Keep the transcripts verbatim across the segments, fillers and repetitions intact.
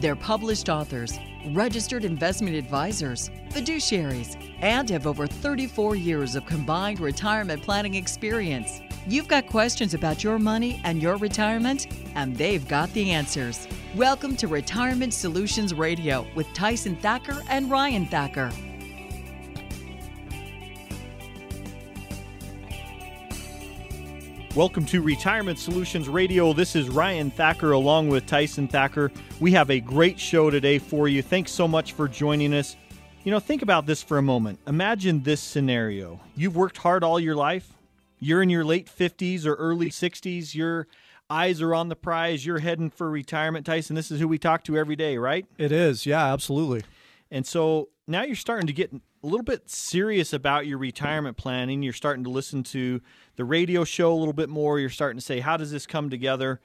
They're published authors, registered investment advisors, fiduciaries, and have over thirty-four years of combined retirement planning experience. You've got questions about your money and your retirement, and they've got the answers. Welcome to Retirement Solutions Radio with Tyson Thacker and Ryan Thacker. Welcome to Retirement Solutions Radio. This is Ryan Thacker along with Tyson Thacker. We have a great show today for you. Thanks so much for joining us. You know, think about this for a moment. Imagine this scenario. You've worked hard all your life. You're in your late fifties or early sixties. Your eyes are on the prize. You're heading for retirement. Tyson, this is who we talk to every day, right? It is. Yeah, absolutely. And so now you're starting to get a little bit serious about your retirement planning. You're starting to listen to the radio show a little bit more. You're starting to say, how does this come together?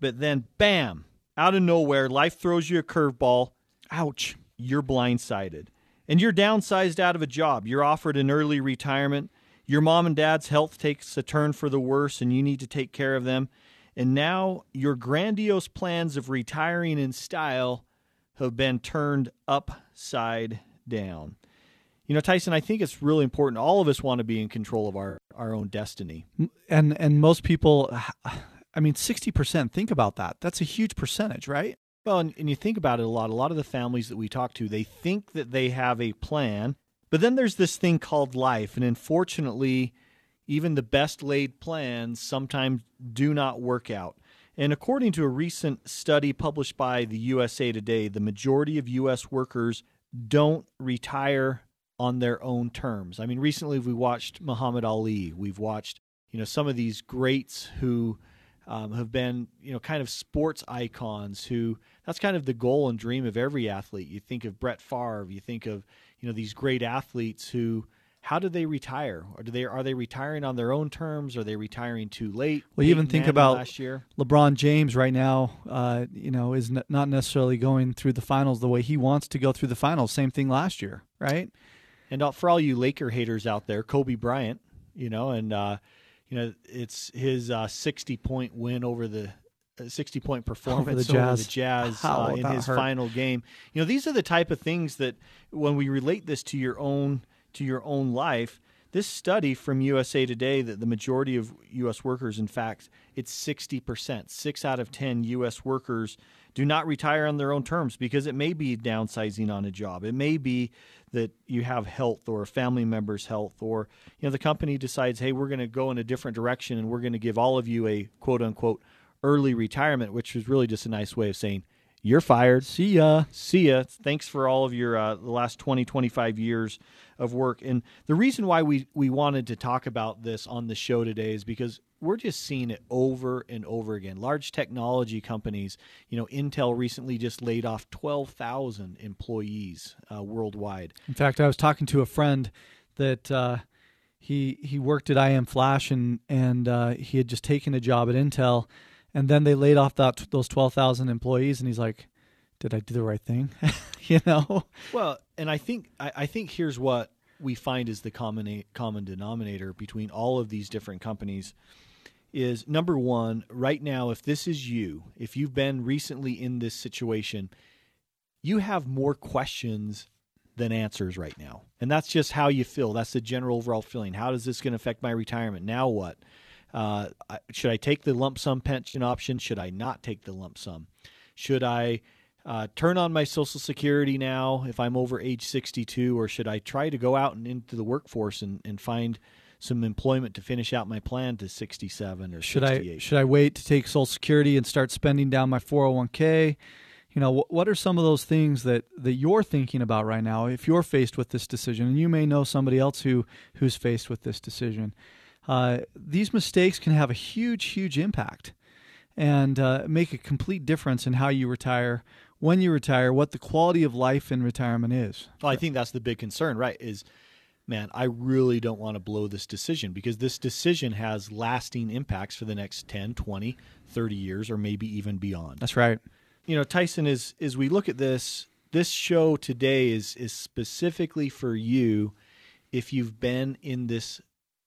But then, bam, out of nowhere, life throws you a curveball. Ouch, you're blindsided. And you're downsized out of a job. You're offered an early retirement. Your mom and dad's health takes a turn for the worse, and you need to take care of them. And now your grandiose plans of retiring in style have been turned upside down. You know, Tyson, I think it's really important. All of us want to be in control of our, our own destiny. And and most people, I mean, sixty percent, think about that. That's a huge percentage, right? Well, and, and you think about it a lot. A lot of the families that we talk to, they think that they have a plan, but then there's this thing called life. And unfortunately, even the best laid plans sometimes do not work out. And according to a recent study published by the U S A Today, the majority of U S workers don't retire on their own terms. I mean, recently we watched Muhammad Ali. We've watched, you know, some of these greats who um, have been, you know, kind of sports icons who, that's kind of the goal and dream of every athlete. You think of Brett Favre, you think of, you know, these great athletes who, how do they retire? Or do they, are they retiring on their own terms? Are they retiring too late? Well, you even think about last year, LeBron James right now, uh, you know, is n- not necessarily going through the finals the way he wants to go through the finals. Same thing last year, right? And for all you Laker haters out there, Kobe Bryant, you know, and, uh, you know, it's his uh, sixty-point win over the uh, sixty-point performance over the Jazz, over the Jazz How, uh, in his hurt. final game. You know, these are the type of things that when we relate this to your own to your own life, this study from U S A Today that the majority of U S workers, in fact, it's sixty percent. Six out of ten U S workers do not retire on their own terms because it may be downsizing on a job. It may be that you have health or a family member's health, or, you know, the company decides, hey, we're going to go in a different direction and we're going to give all of you a quote unquote early retirement, which is really just a nice way of saying you're fired. See ya. See ya. Thanks for all of your uh, the last twenty, twenty-five years of work. And the reason why we, we wanted to talk about this on the show today is because we're just seeing it over and over again. Large technology companies, you know, Intel recently just laid off twelve thousand employees uh, worldwide. In fact, I was talking to a friend that uh, he he worked at I M Flash, and, and uh, he had just taken a job at Intel, and then they laid off that those twelve thousand employees, and he's like, did I do the right thing? You know? Well, and I think I, I think here's what we find is the common common denominator between all of these different companies is, number one, right now, if this is you, if you've been recently in this situation, you have more questions than answers right now. And that's just how you feel. That's the general overall feeling. How is this going to affect my retirement? Now what? Uh, should I take the lump sum pension option? Should I not take the lump sum? Should I uh, turn on my Social Security now if I'm over age sixty-two, or should I try to go out and into the workforce and, and find some employment to finish out my plan to sixty-seven or should sixty-eight? I, should I wait to take Social Security and start spending down my four oh one k? You know, what are some of those things that, that you're thinking about right now if you're faced with this decision? And you may know somebody else who who's faced with this decision. Uh, these mistakes can have a huge, huge impact. and uh, make a complete difference in how you retire, when you retire, what the quality of life in retirement is. Well, I think that's the big concern, right, is, man, I really don't want to blow this decision, because this decision has lasting impacts for the next ten, twenty, thirty years, or maybe even beyond. That's right. You know, Tyson, as, as we look at this, this show today is is specifically for you if you've been in this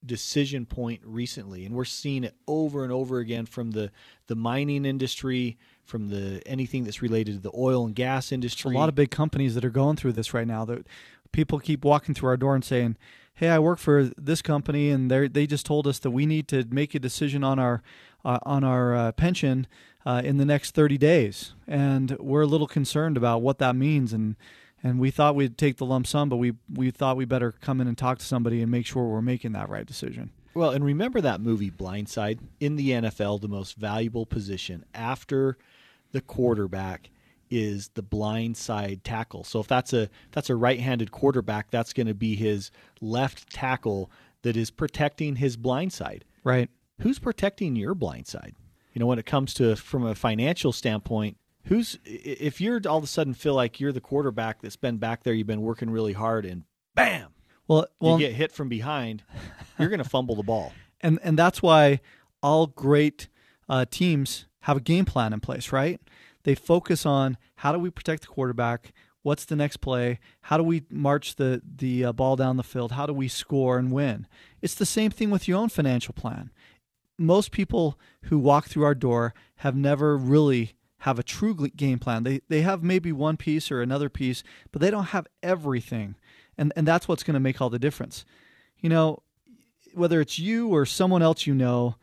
decision point recently. And we're seeing it over and over again from the, the mining industry, from the anything that's related to the oil and gas industry. There's a lot of big companies that are going through this right now. That people keep walking through our door and saying, hey, I work for this company, and they they just told us that we need to make a decision on our uh, on our uh, pension uh, in the next thirty days. And we're a little concerned about what that means. And And we thought we'd take the lump sum, but we we thought we better come in and talk to somebody and make sure we're making that right decision. Well, and remember that movie Blindside? In the N F L, the most valuable position after the quarterback is the blindside tackle. So if that's a that's a right-handed quarterback, that's going to be his left tackle that is protecting his blindside. Right. Who's protecting your blindside? You know, when it comes to from a financial standpoint, who's, if you're all of a sudden feel like you're the quarterback that's been back there, you've been working really hard, and bam, well, well you get hit from behind, you're going to fumble the ball. And and that's why all great uh, teams have a game plan in place, right? They focus on how do we protect the quarterback, what's the next play, how do we march the, the uh, ball down the field, how do we score and win. It's the same thing with your own financial plan. Most people who walk through our door have never really have a true game plan. They they have maybe one piece or another piece, but they don't have everything. And and that's what's going to make all the difference. You know, whether it's you or someone else you know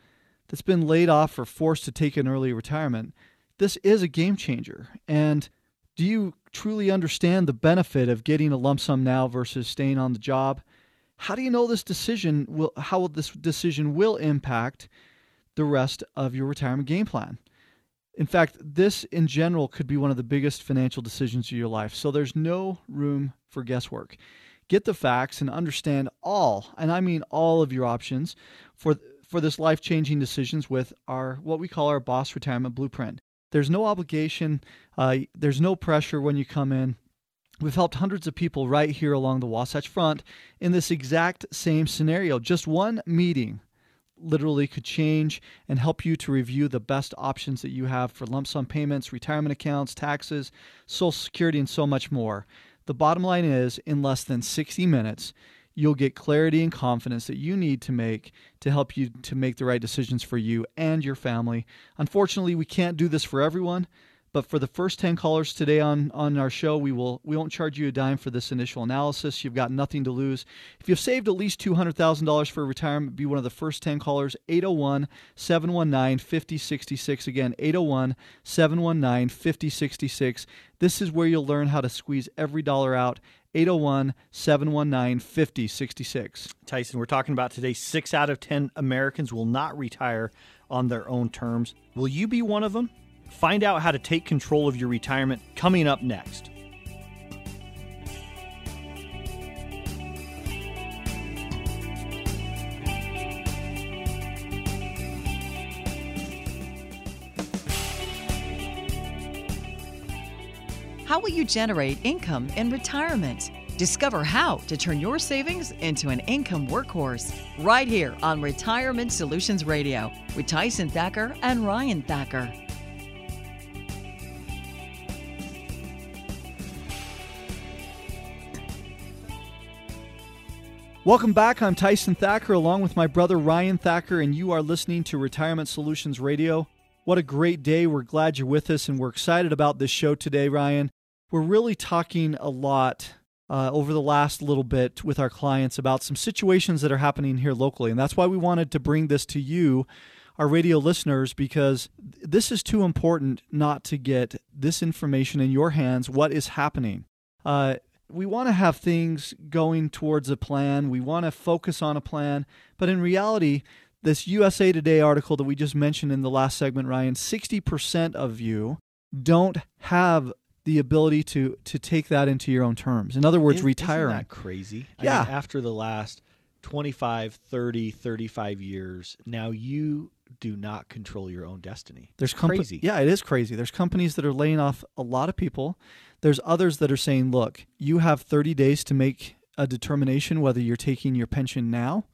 that's been laid off or forced to take an early retirement, this is a game changer. And do you truly understand the benefit of getting a lump sum now versus staying on the job? How do you know this decision will how this decision will impact the rest of your retirement game plan? In fact, this in general could be one of the biggest financial decisions of your life. So there's no room for guesswork. Get the facts and understand all, and I mean all of your options for for this life-changing decisions with our what we call our Boss Retirement Blueprint. There's no obligation. Uh, there's no pressure when you come in. We've helped hundreds of people right here along the Wasatch Front in this exact same scenario. Just one meeting literally could change and help you to review the best options that you have for lump sum payments, retirement accounts, taxes, Social Security, and so much more. The bottom line is, in less than sixty minutes, you'll get clarity and confidence that you need to make to help you to make the right decisions for you and your family. Unfortunately, we can't do this for everyone, but for the first ten callers today on, on our show, we will we won't charge you a dime for this initial analysis. You've got nothing to lose. If you've saved at least two hundred thousand dollars for retirement, be one of the first ten callers, eight oh one, seven one nine, five oh six six. Again, eight oh one, seven one nine, five oh six six. This is where you'll learn how to squeeze every dollar out, eight oh one, seven one nine, five oh six six. Tyson, we're talking about today, six out of ten Americans will not retire on their own terms. Will you be one of them? Find out how to take control of your retirement coming up next. How will you generate income in retirement? Discover how to turn your savings into an income workhorse right here on Retirement Solutions Radio with Tyson Thacker and Ryan Thacker. Welcome back. I'm Tyson Thacker along with my brother Ryan Thacker, and you are listening to Retirement Solutions Radio. What a great day. We're glad you're with us, and we're excited about this show today, Ryan. We're really talking a lot uh, over the last little bit with our clients about some situations that are happening here locally, and that's why we wanted to bring this to you, our radio listeners, because this is too important not to get this information in your hands, what is happening. Uh We want to have things going towards a plan. We want to focus on a plan. But in reality, this U S A Today article that we just mentioned in the last segment, Ryan, sixty percent of you don't have the ability to to take that into your own terms. In other words, isn't, retiring. Isn't that crazy? Yeah. I mean, after the last twenty-five, thirty, thirty-five years. Now you do not control your own destiny. There's com- crazy. Yeah, it is crazy. There's companies that are laying off a lot of people. There's others that are saying, look, you have thirty days to make a determination whether you're taking your pension now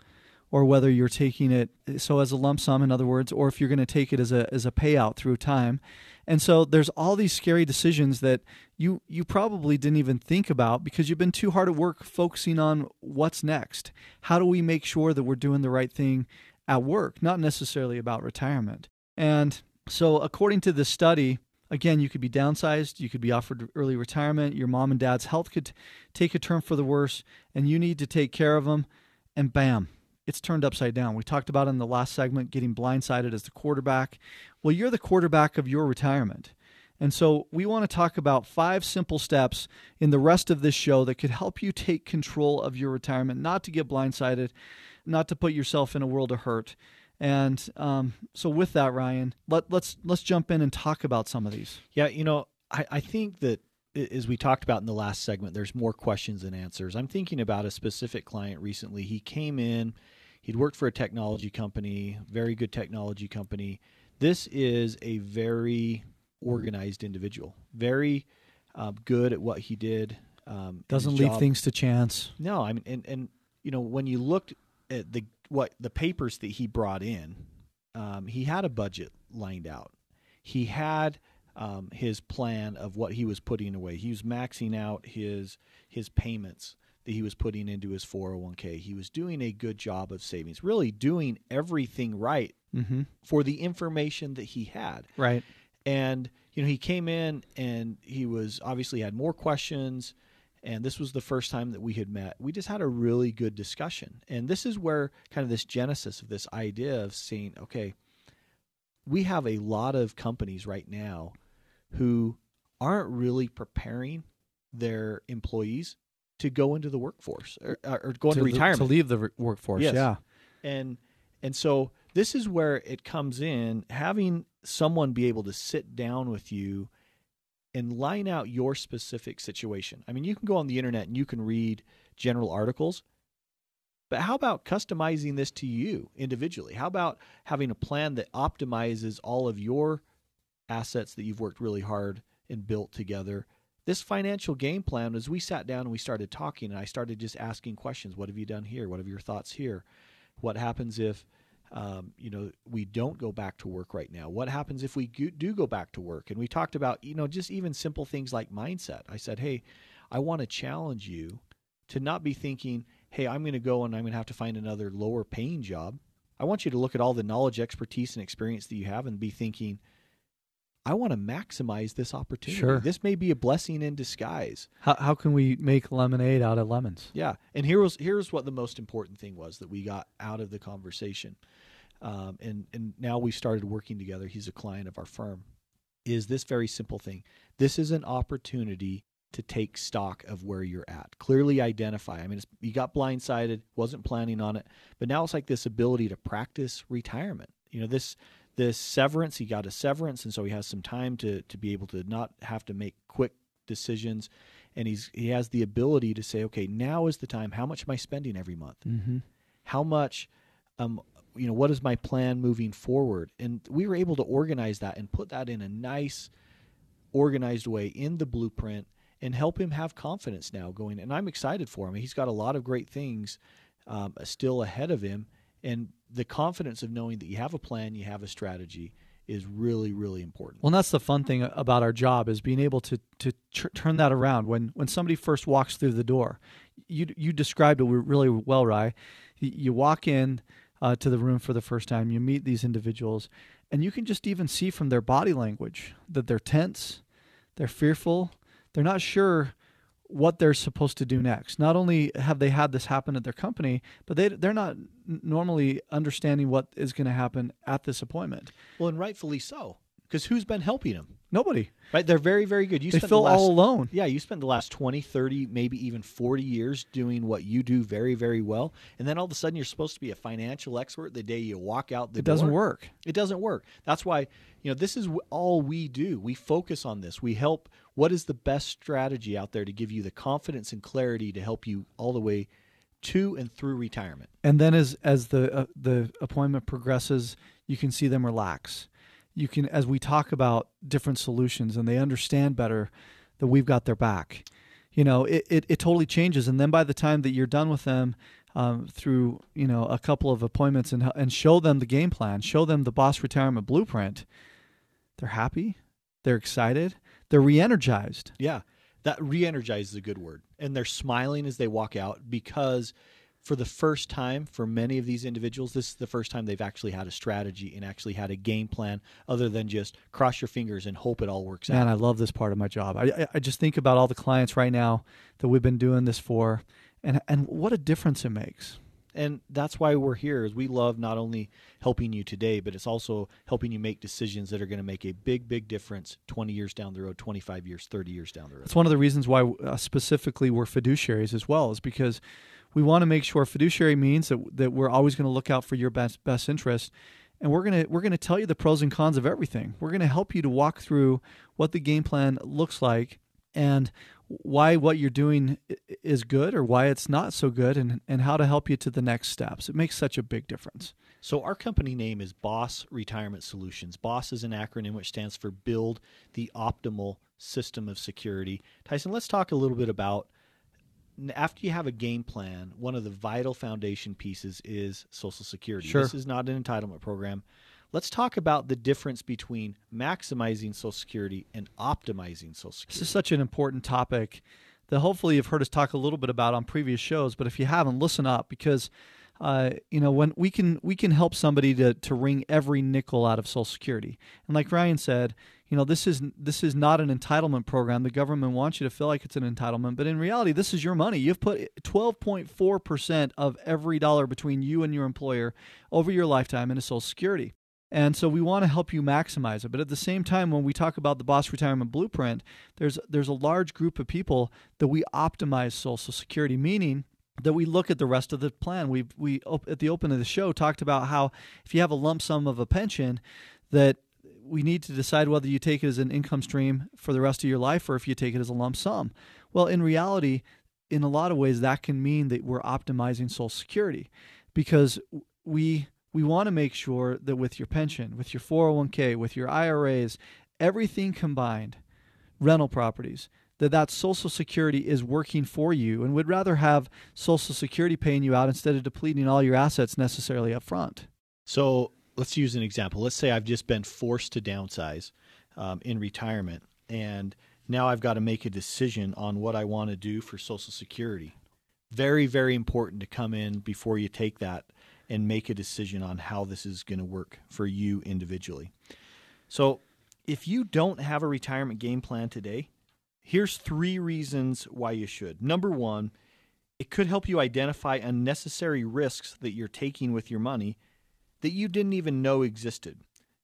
or whether you're taking it so as a lump sum, in other words, or if you're going to take it as a as a payout through time. And so there's all these scary decisions that you you probably didn't even think about because you've been too hard at work focusing on what's next. How do we make sure that we're doing the right thing at work, not necessarily about retirement? And so according to this study, again, you could be downsized, you could be offered early retirement, your mom and dad's health could take a turn for the worse, and you need to take care of them, and bam, it's turned upside down. We talked about in the last segment getting blindsided as the quarterback. Well, you're the quarterback of your retirement. And so we want to talk about five simple steps in the rest of this show that could help you take control of your retirement, not to get blindsided, not to put yourself in a world of hurt. And um, so with that, Ryan, let, let's let's jump in and talk about some of these. Yeah, you know, I, I think that as we talked about in the last segment, there's more questions than answers. I'm thinking about a specific client recently. He came in, he'd worked for a technology company, very good technology company. This is a very organized individual, very uh, good at what he did. Um, Doesn't leave job. things to chance. No, I mean, and, and you know, when you looked at the what the papers that he brought in, um, he had a budget lined out. He had um, his plan of what he was putting away. He was maxing out his his payments that he was putting into his four oh one k. He was doing a good job of savings, really doing everything right mm-hmm. for the information that he had. Right. And you know, he came in and he was obviously had more questions. And this was the first time that we had met. We just had a really good discussion. And this is where kind of this genesis of this idea of saying, okay, we have a lot of companies right now who aren't really preparing their employees to go into the workforce or, or go into retirement. To leave the re- workforce, yes. yeah. And and so this is where it comes in, having someone be able to sit down with you and line out your specific situation. I mean, you can go on the internet and you can read general articles, but how about customizing this to you individually? How about having a plan that optimizes all of your assets that you've worked really hard and built together? This financial game plan, as we sat down and we started talking, and I started just asking questions. What have you done here? What are your thoughts here? What happens if Um, you know, we don't go back to work right now? What happens if we do go back to work? And we talked about, you know, just even simple things like mindset. I said, hey, I want to challenge you to not be thinking, hey, I'm going to go and I'm going to have to find another lower paying job. I want you to look at all the knowledge, expertise, and experience that you have and be thinking, I want to maximize this opportunity. Sure. This may be a blessing in disguise. How, how can we make lemonade out of lemons? Yeah. And here was, here's what the most important thing was that we got out of the conversation. Um, and, and now we started working together. He's a client of our firm. Is this very simple thing. This is an opportunity to take stock of where you're at. Clearly identify. I mean, it's, you got blindsided, wasn't planning on it, but now it's like this ability to practice retirement. You know, this... This severance, he got a severance, and so he has some time to to be able to not have to make quick decisions. And he's he has the ability to say, okay, now is the time. How much am I spending every month? Mm-hmm. How much, um, you know, what is my plan moving forward? And we were able to organize that and put that in a nice, organized way in the blueprint and help him have confidence now going. And I'm excited for him. He's got a lot of great things um, still ahead of him. And the confidence of knowing that you have a plan, you have a strategy is really, really important. Well, and that's the fun thing about our job is being able to to tr- turn that around. When when somebody first walks through the door, you you described it really well, Rye. You walk in uh, to the room for the first time, you meet these individuals, and you can just even see from their body language that they're tense, they're fearful, they're not sure what they're supposed to do next. Not only have they had this happen at their company, but they, they're not normally understanding what is going to happen at this appointment. Well, and rightfully so, because who's been helping them? Nobody. Right? They're very, very good. You they feel the last, all alone. Yeah, you spend the last twenty, thirty, maybe even forty years doing what you do very, very well, and then all of a sudden you're supposed to be a financial expert the day you walk out the door. It doesn't work. It doesn't work. That's why, you know, this is all we do. We focus on this. We help. What is the best strategy out there to give you the confidence and clarity to help you all the way to and through retirement. And then as as the uh, the appointment progresses, you can see them relax. You can, as we talk about different solutions and they understand better that we've got their back, you know, it, it, it totally changes. And then by the time that you're done with them, um, through, you know, a couple of appointments and, and show them the game plan, show them the Boss Retirement Blueprint, they're happy, they're excited, they're re-energized. Yeah. That re-energize is a good word. And they're smiling as they walk out because for the first time, for many of these individuals, this is the first time they've actually had a strategy and actually had a game plan other than just cross your fingers and hope it all works out. Man, I love this part of my job. I, I just think about all the clients right now that we've been doing this for and, and what a difference it makes. And that's why we're here, is we love not only helping you today, but it's also helping you make decisions that are going to make a big, big difference twenty years down the road, twenty-five years, thirty years down the road. That's one of the reasons why uh, specifically we're fiduciaries as well, is because we want to make sure fiduciary means that, that we're always going to look out for your best, best interest. And we're going to we're going to tell you the pros and cons of everything. We're going to help you to walk through what the game plan looks like and why what you're doing is good or why it's not so good, and, and how to help you to the next steps. It makes such a big difference. So our company name is Boss Retirement Solutions. Boss is an acronym which stands for Build the Optimal System of Security. Tyson, let's talk a little bit about, after you have a game plan, one of the vital foundation pieces is Social Security. Sure. This is not an entitlement program. Let's talk about the difference between maximizing Social Security and optimizing Social Security. This is such an important topic that hopefully you've heard us talk a little bit about on previous shows, but if you haven't, listen up, because uh, you know, when we can we can help somebody to to wring every nickel out of Social Security. And like Ryan said, you know, this is this is not an entitlement program. The government wants you to feel like it's an entitlement, but in reality, this is your money. You've put twelve point four percent of every dollar between you and your employer over your lifetime into Social Security. And so we want to help you maximize it. But at the same time, when we talk about the Boss Retirement Blueprint, there's there's a large group of people that we optimize Social Security, meaning that we look at the rest of the plan. We we at the open of the show talked about how if you have a lump sum of a pension, that we need to decide whether you take it as an income stream for the rest of your life or if you take it as a lump sum. Well, in reality, in a lot of ways, that can mean that we're optimizing Social Security, because we... We want to make sure that with your pension, with your four oh one k, with your I R As, everything combined, rental properties, that that Social Security is working for you, and would rather have Social Security paying you out instead of depleting all your assets necessarily up front. So let's use an example. Let's say I've just been forced to downsize um, in retirement, and now I've got to make a decision on what I want to do for Social Security. Very, very important to come in before you take that and make a decision on how this is going to work for you individually. So if you don't have a retirement game plan today, here's three reasons why you should. Number one, it could help you identify unnecessary risks that you're taking with your money that you didn't even know existed.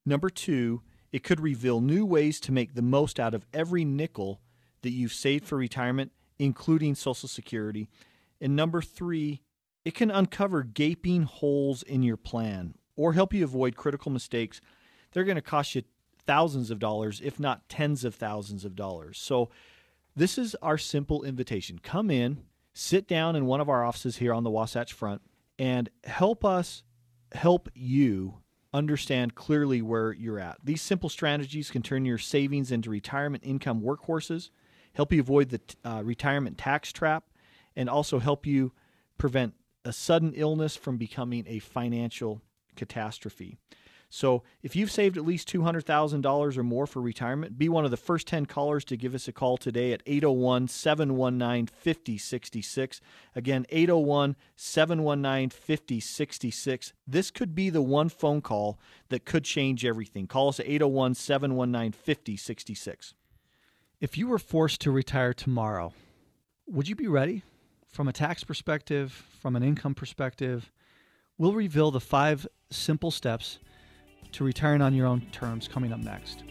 Number two, it could reveal new ways to make the most out of every nickel that you've saved for retirement, including Social Security. And number three, it can uncover gaping holes in your plan or help you avoid critical mistakes. They're going to cost you thousands of dollars, if not tens of thousands of dollars. So this is our simple invitation. Come in, sit down in one of our offices here on the Wasatch Front, and help us help you understand clearly where you're at. These simple strategies can turn your savings into retirement income workhorses, help you avoid the uh, retirement tax trap, and also help you prevent a sudden illness from becoming a financial catastrophe. So if you've saved at least two hundred thousand dollars or more for retirement, be one of the first ten callers to give us a call today at eight oh one, seven one nine, five oh six six. Again, eight oh one, seven one nine, five oh six six. This could be the one phone call that could change everything. Call us at eight oh one, seven one nine, five oh six six. If you were forced to retire tomorrow, would you be ready? From a tax perspective, from an income perspective, we'll reveal the five simple steps to retiring on your own terms coming up next.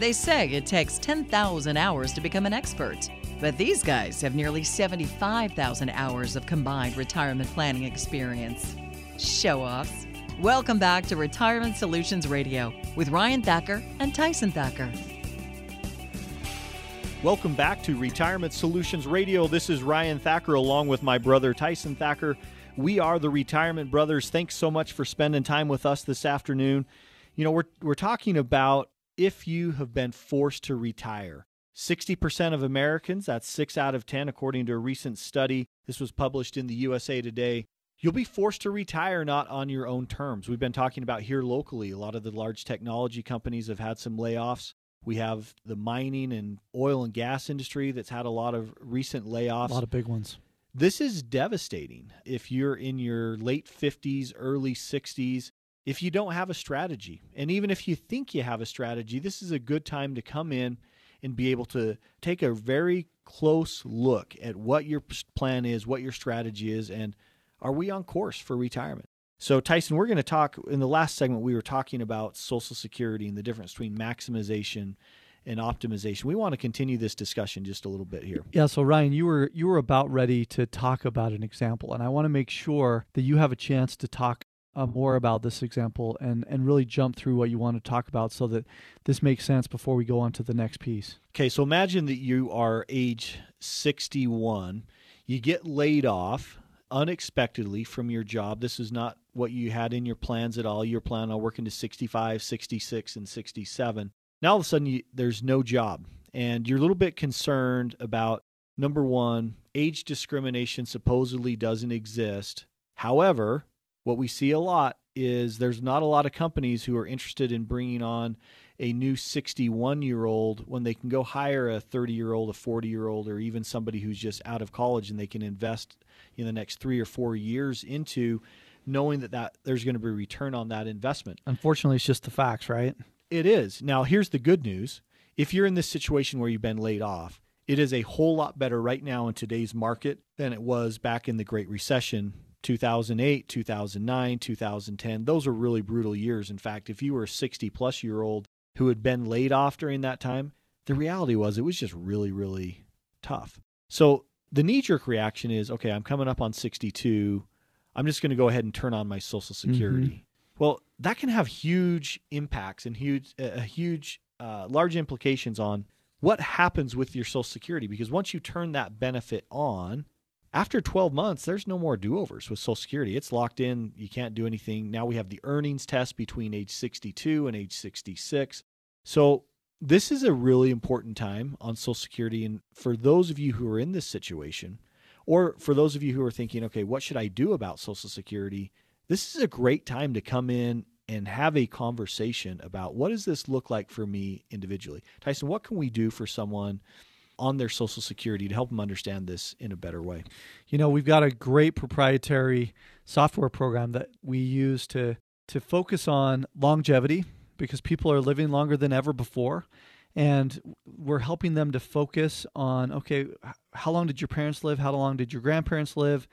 They say it takes ten thousand hours to become an expert. But these guys have nearly seventy-five thousand hours of combined retirement planning experience. Show-offs. Welcome back to Retirement Solutions Radio with Ryan Thacker and Tyson Thacker. Welcome back to Retirement Solutions Radio. This is Ryan Thacker along with my brother Tyson Thacker. We are the Retirement Brothers. Thanks so much for spending time with us this afternoon. You know, we're, we're talking about if you have been forced to retire. sixty percent of Americans, that's six out of ten, according to a recent study. This was published in the U S A Today. You'll be forced to retire not on your own terms. We've been talking about here locally. A lot of the large technology companies have had some layoffs. We have the mining and oil and gas industry that's had a lot of recent layoffs. A lot of big ones. This is devastating if you're in your late fifties, early sixties, if you don't have a strategy. And even if you think you have a strategy, this is a good time to come in and be able to take a very close look at what your plan is, what your strategy is, and are we on course for retirement? So, Tyson, we're going to talk, in the last segment, we were talking about Social Security and the difference between maximization and optimization. We want to continue this discussion just a little bit here. Yeah, so Ryan, you were you were about ready to talk about an example, and I want to make sure that you have a chance to talk uh, more about this example and, and really jump through what you want to talk about so that this makes sense before we go on to the next piece. Okay, so imagine that you are age sixty-one, you get laid off unexpectedly from your job. This is not what you had in your plans at all. You're planning on working to sixty-five, sixty-six, and sixty-seven. Now all of a sudden you, there's no job, and you're a little bit concerned about, number one, age discrimination supposedly doesn't exist. However, what we see a lot is there's not a lot of companies who are interested in bringing on a new sixty-one-year-old when they can go hire a thirty-year-old, a forty-year-old, or even somebody who's just out of college, and they can invest in the next three or four years into knowing that, that there's going to be a return on that investment. Unfortunately, it's just the facts, right? It is. Now, here's the good news. If you're in this situation where you've been laid off, it is a whole lot better right now in today's market than it was back in the Great Recession, two thousand eight, two thousand nine, two thousand ten. Those are really brutal years. In fact, if you were a sixty-plus-year-old who had been laid off during that time, the reality was it was just really, really tough. So the knee-jerk reaction is, okay, I'm coming up on sixty-two. I'm just going to go ahead and turn on my Social Security. Mm-hmm. Well, that can have huge impacts and huge, uh, huge, uh, large implications on what happens with your Social Security, because once you turn that benefit on, after twelve months, there's no more do-overs with Social Security. It's locked in. You can't do anything. Now we have the earnings test between age sixty-two and age sixty-six. So this is a really important time on Social Security. And for those of you who are in this situation, or for those of you who are thinking, okay, what should I do about Social Security? This is a great time to come in and have a conversation about what does this look like for me individually? Tyson, what can we do for someone on their Social Security to help them understand this in a better way? You know, we've got a great proprietary software program that we use to, to focus on longevity, because people are living longer than ever before. And we're helping them to focus on, okay, how long did your parents live? How long did your grandparents live?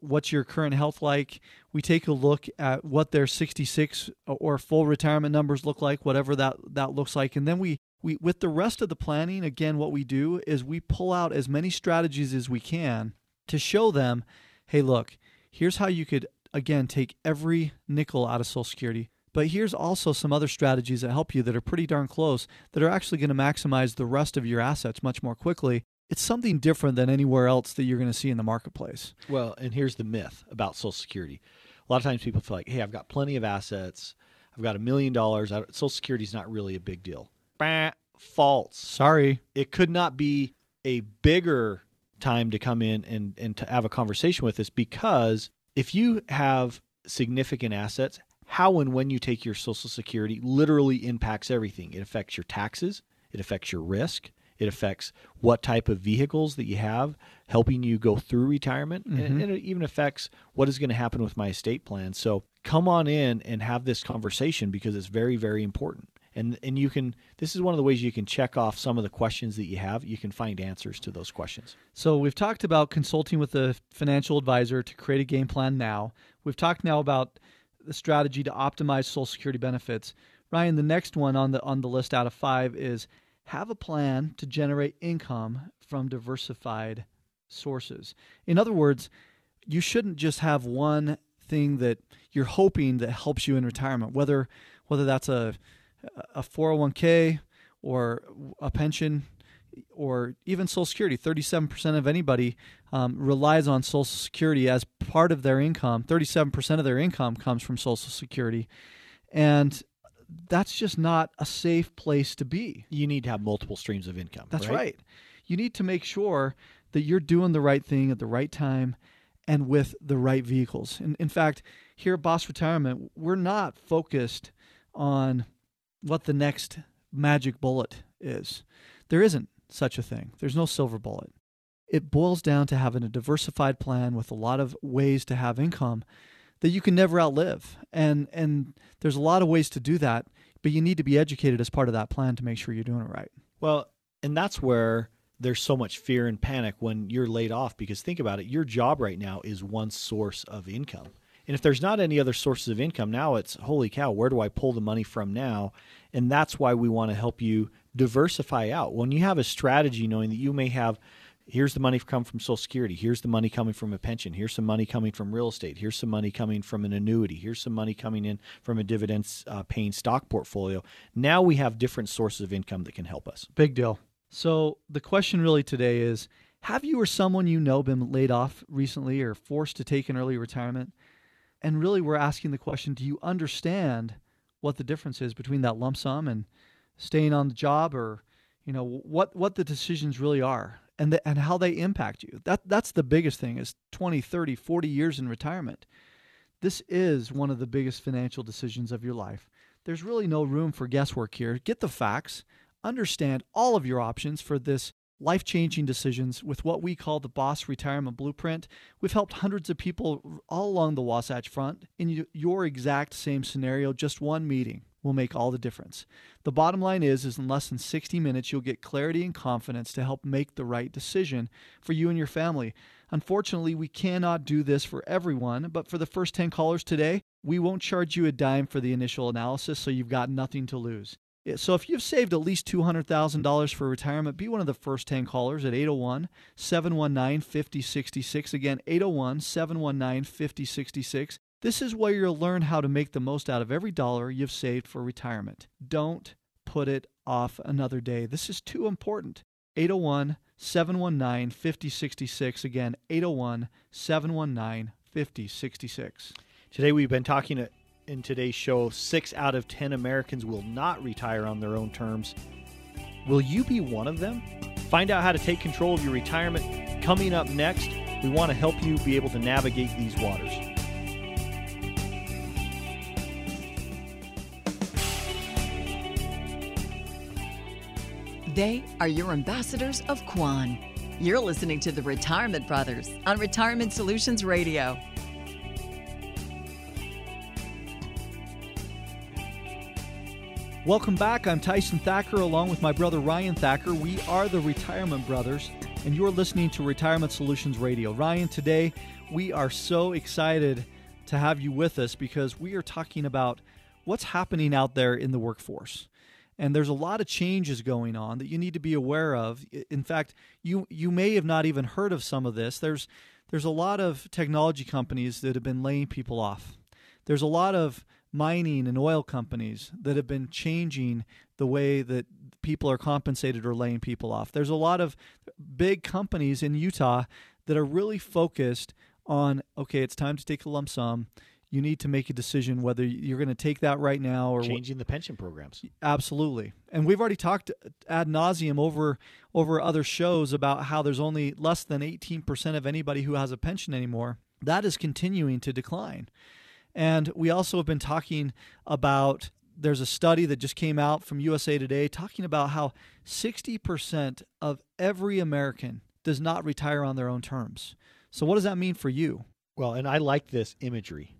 What's your current health like? We take a look at what their sixty-six or full retirement numbers look like, whatever that, that looks like. And then we, we, with the rest of the planning, again, what we do is we pull out as many strategies as we can to show them, hey, look, here's how you could, again, take every nickel out of Social Security. But here's also some other strategies that help you that are pretty darn close, that are actually going to maximize the rest of your assets much more quickly. It's something different than anywhere else that you're going to see in the marketplace. Well, and here's the myth about Social Security. A lot of times people feel like, hey, I've got plenty of assets. I've got a million dollars. Social Security is not really a big deal. Bah, false. Sorry. It could not be a bigger time to come in and, and to have a conversation with this, because if you have significant assets, how and when you take your Social Security literally impacts everything. It affects your taxes. It affects your risk. It affects what type of vehicles that you have helping you go through retirement. Mm-hmm. And it even affects what is going to happen with my estate plan. So come on in and have this conversation, because it's very, very important. And and you can, this is one of the ways you can check off some of the questions that you have. You can find answers to those questions. So we've talked about consulting with a financial advisor to create a game plan now. We've talked now about the strategy to optimize Social Security benefits. Ryan, the next one on the on the list out of five is have a plan to generate income from diversified sources. In other words, you shouldn't just have one thing that you're hoping that helps you in retirement, whether whether that's a a four oh one k or a pension or even Social Security. thirty-seven percent of anybody um, relies on Social Security as part of their income. thirty-seven percent of their income comes from Social Security. And that's just not a safe place to be. You need to have multiple streams of income. That's right. right. You need to make sure that you're doing the right thing at the right time and with the right vehicles. And in fact, here at Boss Retirement, we're not focused on what the next magic bullet is. There isn't such a thing. There's no silver bullet. It boils down to having a diversified plan with a lot of ways to have income that you can never outlive. And and there's a lot of ways to do that, but you need to be educated as part of that plan to make sure you're doing it right. Well, and that's where there's so much fear and panic when you're laid off, because think about it, your job right now is one source of income. And if there's not any other sources of income now, it's, holy cow, where do I pull the money from now? And that's why we want to help you diversify out. When you have a strategy knowing that you may have, here's the money come from Social Security, here's the money coming from a pension, here's some money coming from real estate, here's some money coming from an annuity, here's some money coming in from a dividend uh, paying stock portfolio. Now we have different sources of income that can help us. Big deal. So the question really today is, have you or someone you know been laid off recently or forced to take an early retirement? And really we're asking the question, do you understand what the difference is between that lump sum and staying on the job, or you know what what the decisions really are and the, and how they impact you? That that's the biggest thing is twenty, thirty, forty years in retirement. This is one of the biggest financial decisions of your life. There's really no room for guesswork here. Get the facts, understand all of your options for this life-changing decisions with what we call the Boss Retirement Blueprint. We've helped hundreds of people all along the Wasatch Front in your exact same scenario. Just one meeting will make all the difference. The bottom line is, is in less than sixty minutes, you'll get clarity and confidence to help make the right decision for you and your family. Unfortunately, we cannot do this for everyone, but for the first ten callers today, we won't charge you a dime for the initial analysis, so you've got nothing to lose. So if you've saved at least two hundred thousand dollars for retirement, be one of the first ten callers at eight oh one, seven one nine, five oh six six. Again, eight oh one, seven one nine, five oh six six. This is where you'll learn how to make the most out of every dollar you've saved for retirement. Don't put it off another day. This is too important. eight oh one, seven one nine, five oh six six. Again, eight oh one, seven one nine, five oh six six. Today we've been talking to In today's show, six out of ten Americans will not retire on their own terms. Will you be one of them? Find out how to take control of your retirement. Coming up next, we want to help you be able to navigate these waters. They are your ambassadors of Quan. You're listening to the Retirement Brothers on Retirement Solutions Radio. Welcome back. I'm Tyson Thacker along with my brother Ryan Thacker. We are the Retirement Brothers, and you're listening to Retirement Solutions Radio. Ryan, today we are so excited to have you with us because we are talking about what's happening out there in the workforce. And there's a lot of changes going on that you need to be aware of. In fact, you you may have not even heard of some of this. There's there's a lot of technology companies that have been laying people off. There's a lot of mining and oil companies that have been changing the way that people are compensated or laying people off. There's a lot of big companies in Utah that are really focused on, okay, it's time to take a lump sum. You need to make a decision whether you're going to take that right now or changing the pension programs. Absolutely. And we've already talked ad nauseum over over other shows about how there's only less than eighteen percent of anybody who has a pension anymore. That is continuing to decline. And we also have been talking about, there's a study that just came out from U S A Today talking about how sixty percent of every American does not retire on their own terms. So what does that mean for you? Well, and I like this imagery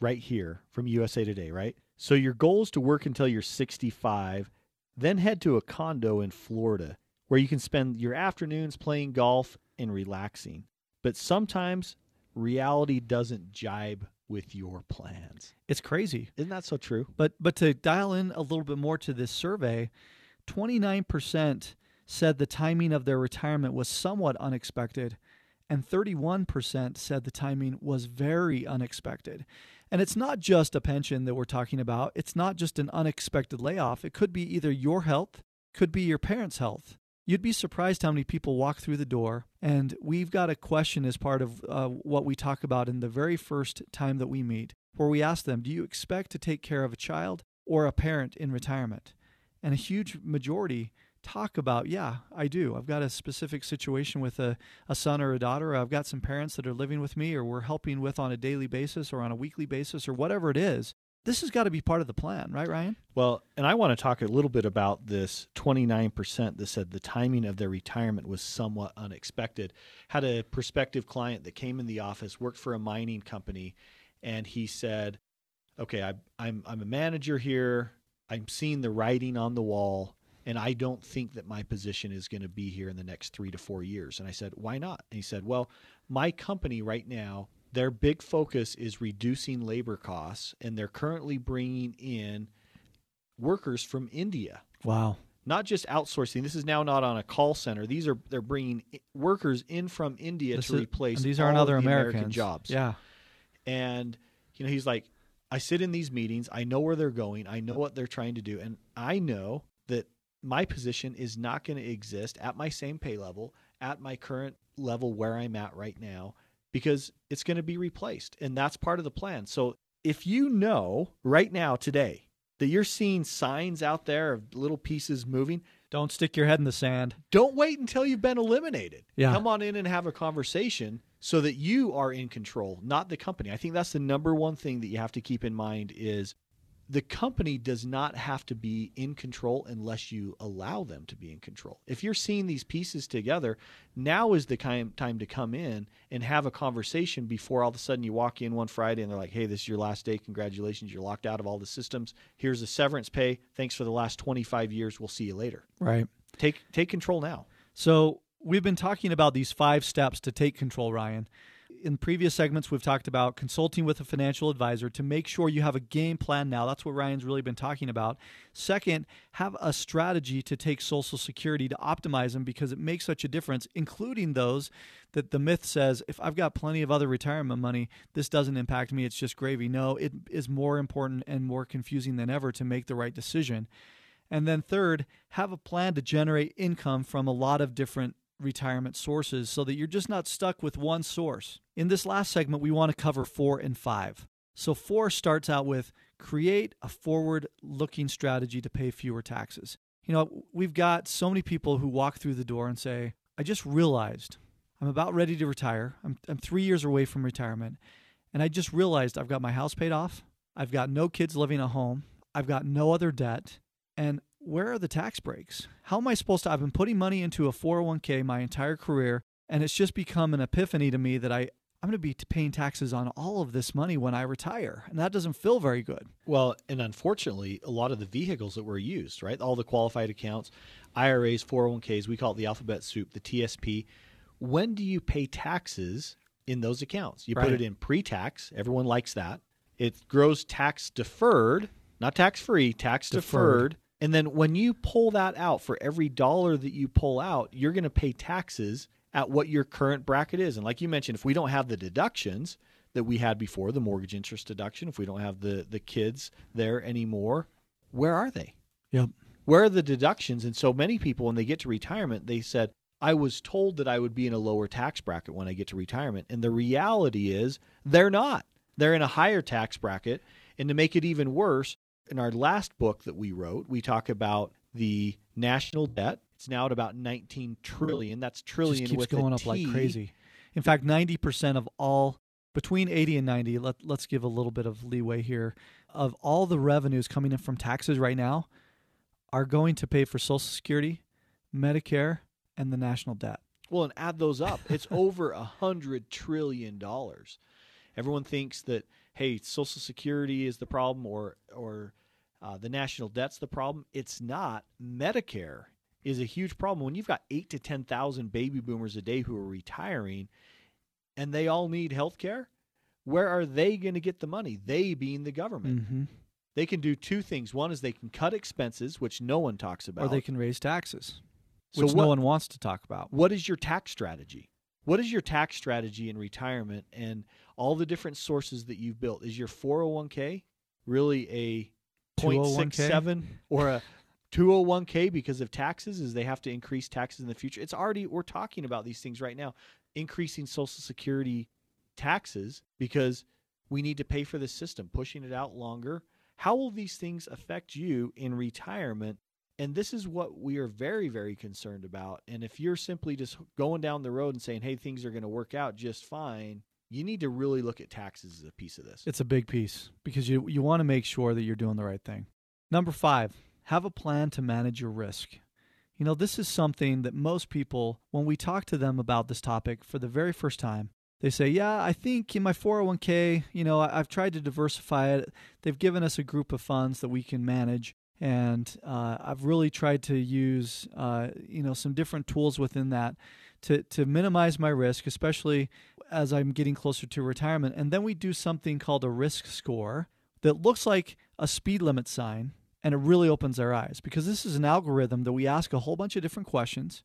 right here from U S A Today, right? So your goal is to work until you're sixty-five, then head to a condo in Florida where you can spend your afternoons playing golf and relaxing. But sometimes reality doesn't jibe with your plans. It's crazy. Isn't that so true? But but to dial in a little bit more to this survey, twenty-nine percent said the timing of their retirement was somewhat unexpected, and thirty-one percent said the timing was very unexpected. And it's not just a pension that we're talking about. It's not just an unexpected layoff. It could be either your health, could be your parents' health. You'd be surprised how many people walk through the door. And we've got a question as part of uh, what we talk about in the very first time that we meet, where we ask them, do you expect to take care of a child or a parent in retirement? And a huge majority talk about, yeah, I do. I've got a specific situation with a, a son or a daughter. I've got some parents that are living with me or we're helping with on a daily basis or on a weekly basis or whatever it is. This has got to be part of the plan, right, Ryan? Well, and I want to talk a little bit about this twenty-nine percent that said the timing of their retirement was somewhat unexpected. Had a prospective client that came in the office, worked for a mining company, and he said, okay, I, I'm, I'm a manager here. I'm seeing the writing on the wall, and I don't think that my position is going to be here in the next three to four years. And I said, why not? And he said, well, my company right now, their big focus is reducing labor costs, and they're currently bringing in workers from India. Wow. Not just outsourcing. This is now not on a call center. These are they're bringing workers in from India this to is, replace these aren't all other the Americans. American jobs. Yeah. And you know, he's like, I sit in these meetings. I know where they're going. I know what they're trying to do. And I know that my position is not going to exist at my same pay level, at my current level where I'm at right now, because it's going to be replaced. And that's part of the plan. So if you know right now today that you're seeing signs out there of little pieces moving, don't stick your head in the sand. Don't wait until you've been eliminated. Yeah. Come on in and have a conversation so that you are in control, not the company. I think that's the number one thing that you have to keep in mind is the company does not have to be in control unless you allow them to be in control. If you're seeing these pieces together, now is the time to come in and have a conversation before all of a sudden you walk in one Friday and they're like, hey, this is your last day. Congratulations. You're locked out of all the systems. Here's the severance pay. Thanks for the last twenty-five years. We'll see you later. Right. Take, take control now. So we've been talking about these five steps to take control, Ryan. In previous segments, we've talked about consulting with a financial advisor to make sure you have a game plan now. That's what Ryan's really been talking about. Second, have a strategy to take Social Security to optimize them because it makes such a difference, including those that the myth says, if I've got plenty of other retirement money, this doesn't impact me. It's just gravy. No, it is more important and more confusing than ever to make the right decision. And then third, have a plan to generate income from a lot of different retirement sources so that you're just not stuck with one source. In this last segment, we want to cover four and five. So four starts out with create a forward-looking strategy to pay fewer taxes. You know, we've got so many people who walk through the door and say, I just realized I'm about ready to retire. I'm, I'm three years away from retirement. And I just realized I've got my house paid off. I've got no kids living at home. I've got no other debt. And where are the tax breaks? How am I supposed to? I've been putting money into a four oh one k my entire career, and it's just become an epiphany to me that I, I'm going to be paying taxes on all of this money when I retire, and that doesn't feel very good. Well, and unfortunately, a lot of the vehicles that were used, right, all the qualified accounts, I R As, four oh one k's, we call it the alphabet soup, the T S P. When do you pay taxes in those accounts? You right. put it in pre-tax. Everyone likes that. It grows tax deferred, not tax-free, tax deferred. deferred. And then when you pull that out, for every dollar that you pull out, you're going to pay taxes at what your current bracket is. And like you mentioned, if we don't have the deductions that we had before, the mortgage interest deduction, if we don't have the, the kids there anymore, where are they? Yep. Where are the deductions? And so many people, when they get to retirement, they said, I was told that I would be in a lower tax bracket when I get to retirement. And the reality is they're not. They're in a higher tax bracket. And to make it even worse, in our last book that we wrote, we talk about the national debt. It's now at about nineteen trillion. That's trillion with a T. It keeps going up like crazy. In fact, ninety percent of all, between eighty and ninety, let, let's give a little bit of leeway here, of all the revenues coming in from taxes right now are going to pay for Social Security, Medicare, and the national debt. Well, and add those up. It's over one hundred trillion dollars. Everyone thinks that, hey, Social Security is the problem or or uh, the national debt's the problem. It's not. Medicare is a huge problem. When you've got eight to ten thousand baby boomers a day who are retiring and they all need health care, where are they going to get the money? They being the government. Mm-hmm. they can do two things. One is they can cut expenses, which no one talks about. Or they can raise taxes, which so what, no one wants to talk about. What is your tax strategy? What is your tax strategy in retirement and all the different sources that you've built? Is your four oh one k really a point six seven or a two oh one k because of taxes? Is they have to increase taxes in the future? It's already, we're talking about these things right now, increasing Social Security taxes because we need to pay for the system, pushing it out longer. How will these things affect you in retirement? And this is what we are very, very concerned about. And if you're simply just going down the road and saying, hey, things are going to work out just fine, you need to really look at taxes as a piece of this. It's a big piece because you, you want to make sure that you're doing the right thing. Number five, have a plan to manage your risk. You know, this is something that most people, when we talk to them about this topic for the very first time, they say, yeah, I think in my four oh one k, you know, I, I've tried to diversify it. They've given us a group of funds that we can manage. And uh, I've really tried to use, uh, you know, some different tools within that to, to minimize my risk, especially as I'm getting closer to retirement. And then we do something called a risk score that looks like a speed limit sign. And it really opens our eyes because this is an algorithm that we ask a whole bunch of different questions.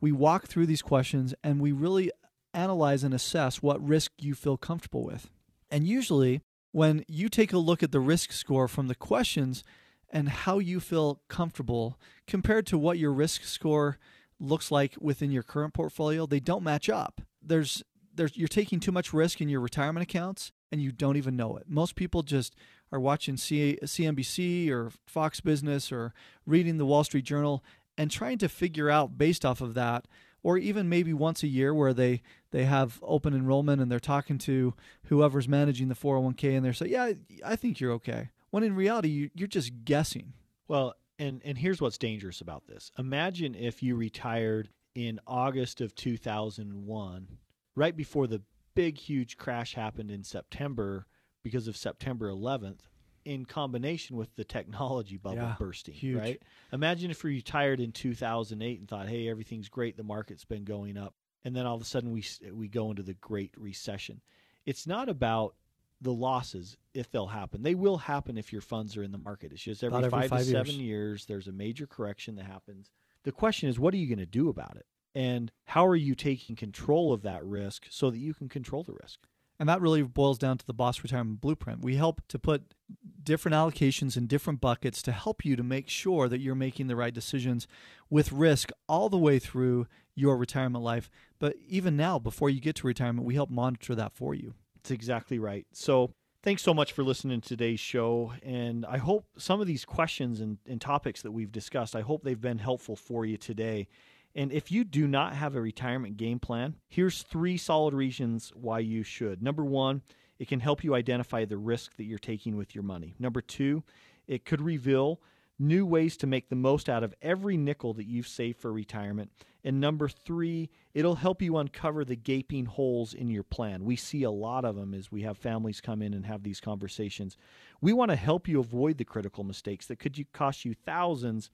We walk through these questions and we really analyze and assess what risk you feel comfortable with. And usually when you take a look at the risk score from the questions and how you feel comfortable compared to what your risk score looks like within your current portfolio, they don't match up. There's, there's you're taking too much risk in your retirement accounts and you don't even know it. Most people just are watching C N B C or Fox Business or reading the Wall Street Journal and trying to figure out based off of that, or even maybe once a year where they, they have open enrollment and they're talking to whoever's managing the four oh one k and they're saying, yeah, I think you're okay. When in reality, you, you're just guessing. Well, and, and here's what's dangerous about this. Imagine if you retired in August of two thousand one, right before the big, huge crash happened in September because of September eleventh, in combination with the technology bubble yeah, bursting, huge. Right? Imagine if you retired in two thousand eight and thought, hey, everything's great, the market's been going up, and then all of a sudden we we go into the Great Recession. It's not about the losses, if they'll happen. They will happen if your funds are in the market. It's just every, every five, five to years. seven years, there's a major correction that happens. The question is, what are you going to do about it? And how are you taking control of that risk so that you can control the risk? And that really boils down to the Boss Retirement Blueprint. We help to put different allocations in different buckets to help you to make sure that you're making the right decisions with risk all the way through your retirement life. But even now, before you get to retirement, we help monitor that for you. That's exactly right. So thanks so much for listening to today's show. And I hope some of these questions and, and topics that we've discussed, I hope they've been helpful for you today. And if you do not have a retirement game plan, here's three solid reasons why you should. Number one, it can help you identify the risk that you're taking with your money. Number two, it could reveal new ways to make the most out of every nickel that you've saved for retirement. And number three, it'll help you uncover the gaping holes in your plan. We see a lot of them as we have families come in and have these conversations. We want to help you avoid the critical mistakes that could cost you thousands,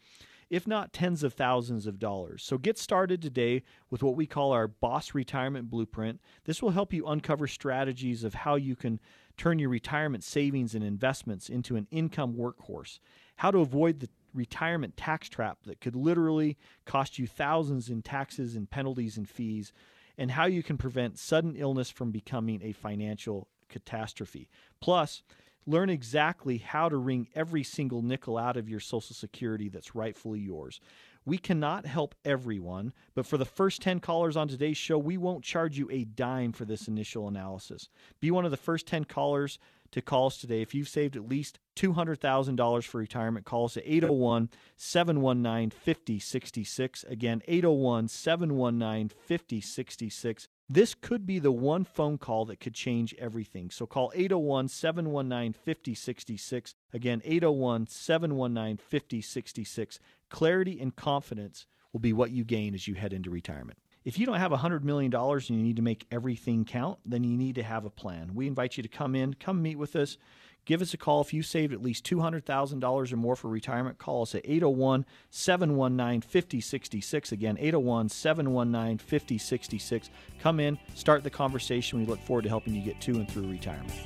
if not tens of thousands of dollars. So get started today with what we call our Boss Retirement Blueprint. This will help you uncover strategies of how you can turn your retirement savings and investments into an income workhorse, how to avoid the retirement tax trap that could literally cost you thousands in taxes and penalties and fees, and how you can prevent sudden illness from becoming a financial catastrophe. Plus, learn exactly how to wring every single nickel out of your Social Security that's rightfully yours. We cannot help everyone, but for the first ten callers on today's show, we won't charge you a dime for this initial analysis. Be one of the first ten callers to call us today. If you've saved at least two hundred thousand dollars for retirement, call us at eight oh one, seven one nine, five oh six six. Again, eight oh one, seven one nine, five oh six six. This could be the one phone call that could change everything. So call eight oh one, seven one nine, five oh six six. Again, eight oh one, seven one nine, five oh six six. Clarity and confidence will be what you gain as you head into retirement. If you don't have one hundred million dollars and you need to make everything count, then you need to have a plan. We invite you to come in, come meet with us. Give us a call. If you saved at least two hundred thousand dollars or more for retirement, call us at eight oh one, seven one nine, five oh six six. Again, eight oh one, seven one nine, five oh six six. Come in, start the conversation. We look forward to helping you get to and through retirement.